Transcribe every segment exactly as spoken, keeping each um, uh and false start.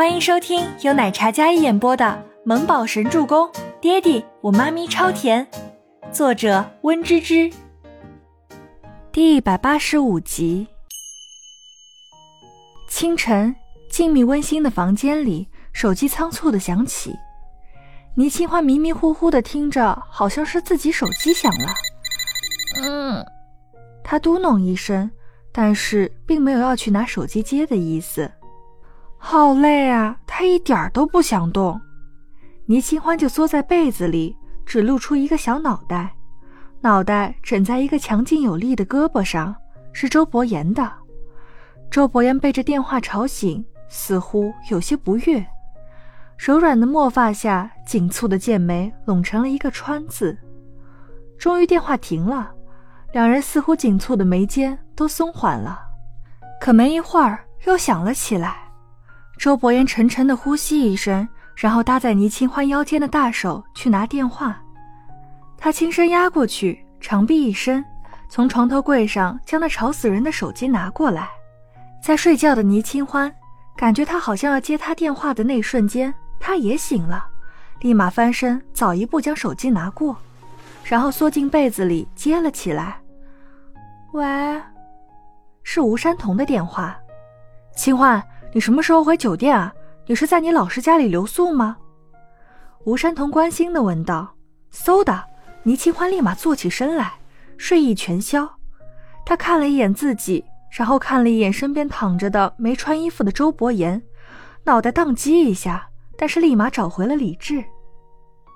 欢迎收听由奶茶嘉一演播的《萌宝神助攻》，爹地我妈咪超甜，作者温芝芝。第一百八十五集。清晨，静谧温馨的房间里，手机仓促地响起。倪清欢迷迷糊糊地听着，好像是自己手机响了。嗯，她嘟哝一声，但是并没有要去拿手机接的意思。好累啊，她一点都不想动。倪清欢就缩在被子里，只露出一个小脑袋，脑袋枕在一个强劲有力的胳膊上，是周伯言的。周伯言被这电话吵醒，似乎有些不悦。柔软的墨发下，紧蹙的剑眉拢成了一个川字。终于电话停了，两人似乎紧蹙的眉间都松缓了。可没一会儿又响了起来。周伯言沉沉地呼吸一声，然后搭在倪清欢腰间的大手去拿电话。他轻身压过去，长臂一伸，从床头柜上将那吵死人的手机拿过来。在睡觉的倪清欢感觉他好像要接他电话的那一瞬间，他也醒了，立马翻身早一步将手机拿过，然后缩进被子里接了起来。喂，是吴山童的电话。清欢，你什么时候回酒店啊？你是在你老师家里留宿吗？吴山童关心地问道。嗖的，倪清欢立马坐起身来，睡意全消。他看了一眼自己，然后看了一眼身边躺着的没穿衣服的周伯言，脑袋宕机一下，但是立马找回了理智。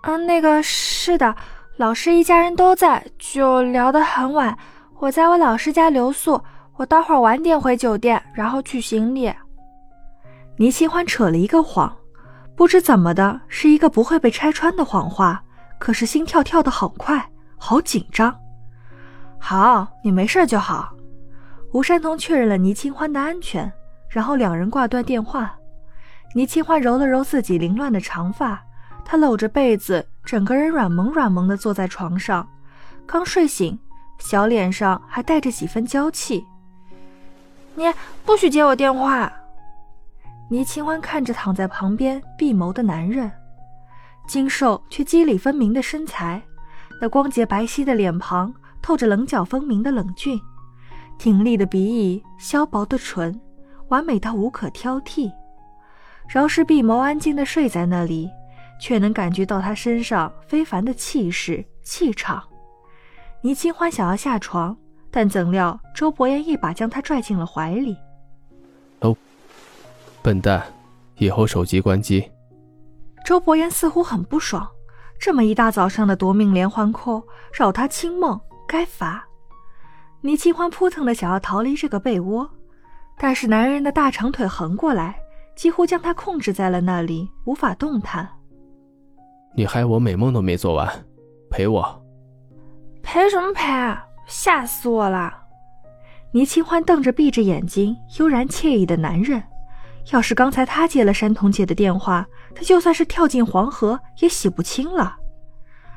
啊，那个是的，老师一家人都在，就聊得很晚。我在我老师家留宿，我待会儿晚点回酒店，然后取行李。倪清欢扯了一个谎，不知怎么的，是一个不会被拆穿的谎话，可是心跳跳得好快，好紧张。好，你没事就好。吴山童确认了倪清欢的安全，然后两人挂断电话。倪清欢揉了揉自己凌乱的长发，她搂着被子，整个人软萌软萌地坐在床上，刚睡醒，小脸上还带着几分娇气。你不许接我电话。倪清欢看着躺在旁边闭眸的男人，精瘦却肌理分明的身材，那光洁白皙的脸庞透着棱角分明的冷峻，挺立的鼻翼，削薄的唇，完美到无可挑剔。饶是闭眸安静地睡在那里，却能感觉到他身上非凡的气势气场。倪清欢想要下床，但怎料周伯言一把将他拽进了怀里。哦，笨蛋，以后手机关机。周伯言似乎很不爽，这么一大早上的夺命连环扣，扰他清梦，该罚。倪清欢扑腾地想要逃离这个被窝，但是男人的大长腿横过来，几乎将他控制在了那里，无法动弹。你害我美梦都没做完，陪我。陪什么陪啊，吓死我了。倪清欢瞪着闭着眼睛悠然惬意的男人，要是刚才他接了山童姐的电话，他就算是跳进黄河也洗不清了。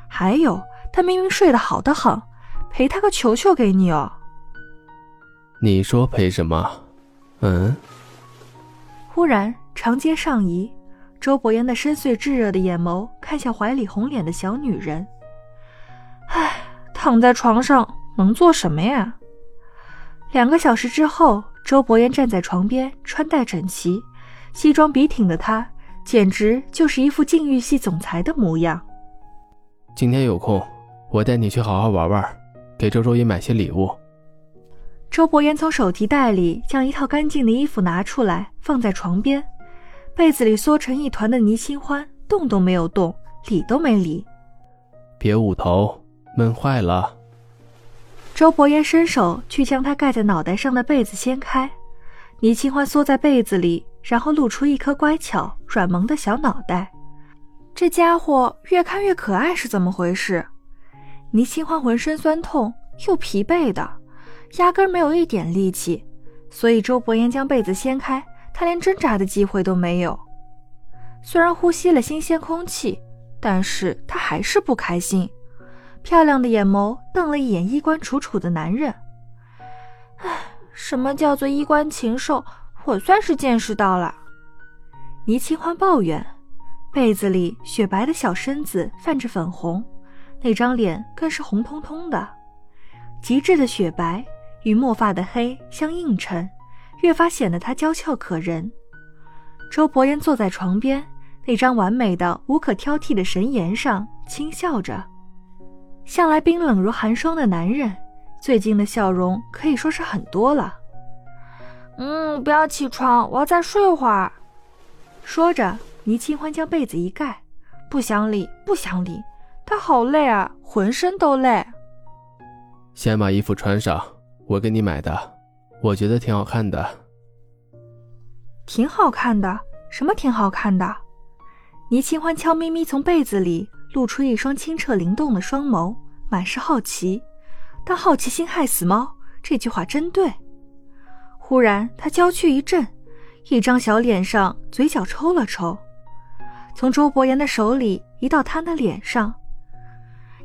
还有，他明明睡得好得很，陪他个球球给你哦。你说陪什么？嗯。忽然长街上移，周伯言的深邃炙热的眼眸看向怀里红脸的小女人。唉，躺在床上能做什么呀？两个小时之后，周伯言站在床边，穿戴整齐，西装笔挺的他简直就是一副禁欲系总裁的模样。今天有空，我带你去好好玩玩，给周周也买些礼物。周伯言从手提袋里将一套干净的衣服拿出来，放在床边。被子里缩成一团的倪清欢动都没有动，理都没理。别捂头，闷坏了。周伯言伸手去将他盖在脑袋上的被子掀开，倪清欢缩在被子里，然后露出一颗乖巧软萌的小脑袋。这家伙越看越可爱是怎么回事？倪清欢浑身酸痛又疲惫的，压根没有一点力气，所以周伯言将被子掀开，他连挣扎的机会都没有。虽然呼吸了新鲜空气，但是他还是不开心，漂亮的眼眸瞪了一眼衣冠楚楚的男人。唉，什么叫做衣冠禽兽，我算是见识到了。倪清欢抱怨，被子里雪白的小身子泛着粉红，那张脸更是红彤彤的，极致的雪白与墨发的黑相映衬，越发显得她娇俏可人。周伯言坐在床边，那张完美的无可挑剔的神颜上轻笑着。向来冰冷如寒霜的男人，最近的笑容可以说是很多了。嗯，不要起床，我要再睡会儿。说着，倪清欢将被子一盖，不想理，不想理，她好累啊，浑身都累。先把衣服穿上，我给你买的，我觉得挺好看的。挺好看的？什么挺好看的？倪清欢悄咪咪从被子里露出一双清澈灵动的双眸，满是好奇。但好奇心害死猫，这句话真对。忽然，她娇躯一震，一张小脸上嘴角抽了抽，从周伯言的手里移到他的脸上。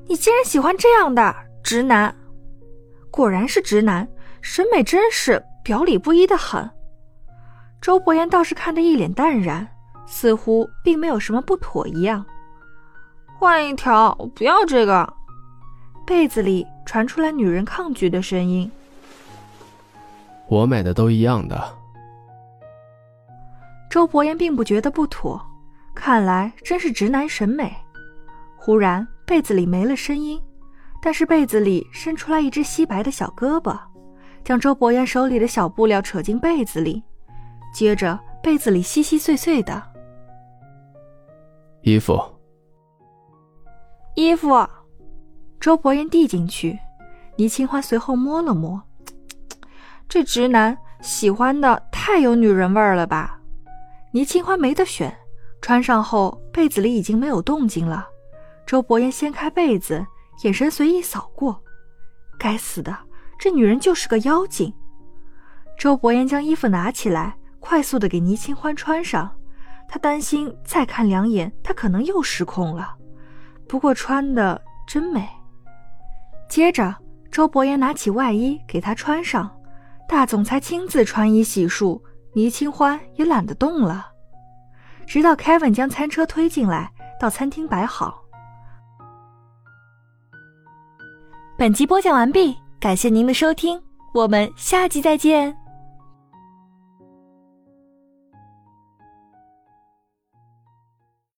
你竟然喜欢这样的直男，果然是直男，审美真是表里不一的很。周伯言倒是看得一脸淡然，似乎并没有什么不妥一样。换一条，我不要这个。被子里传出来女人抗拒的声音。我买的都一样的。周伯言并不觉得不妥，看来真是直男审美。忽然被子里没了声音，但是被子里伸出来一只皙白的小胳膊，将周伯言手里的小布料扯进被子里，接着被子里稀稀碎碎的。衣服衣服。周伯言递进去，倪清欢随后摸了摸，这直男喜欢的太有女人味了吧。倪清欢没得选，穿上后被子里已经没有动静了。周伯言掀开被子，眼神随意扫过，该死的，这女人就是个妖精。周伯言将衣服拿起来，快速地给倪清欢穿上，他担心再看两眼他可能又失控了，不过穿的真美。接着周伯言拿起外衣给他穿上，大总裁亲自穿衣洗漱，倪清欢也懒得动了，直到 Kevin 将餐车推进来，到餐厅摆好。本集播讲完毕，感谢您的收听，我们下集再见。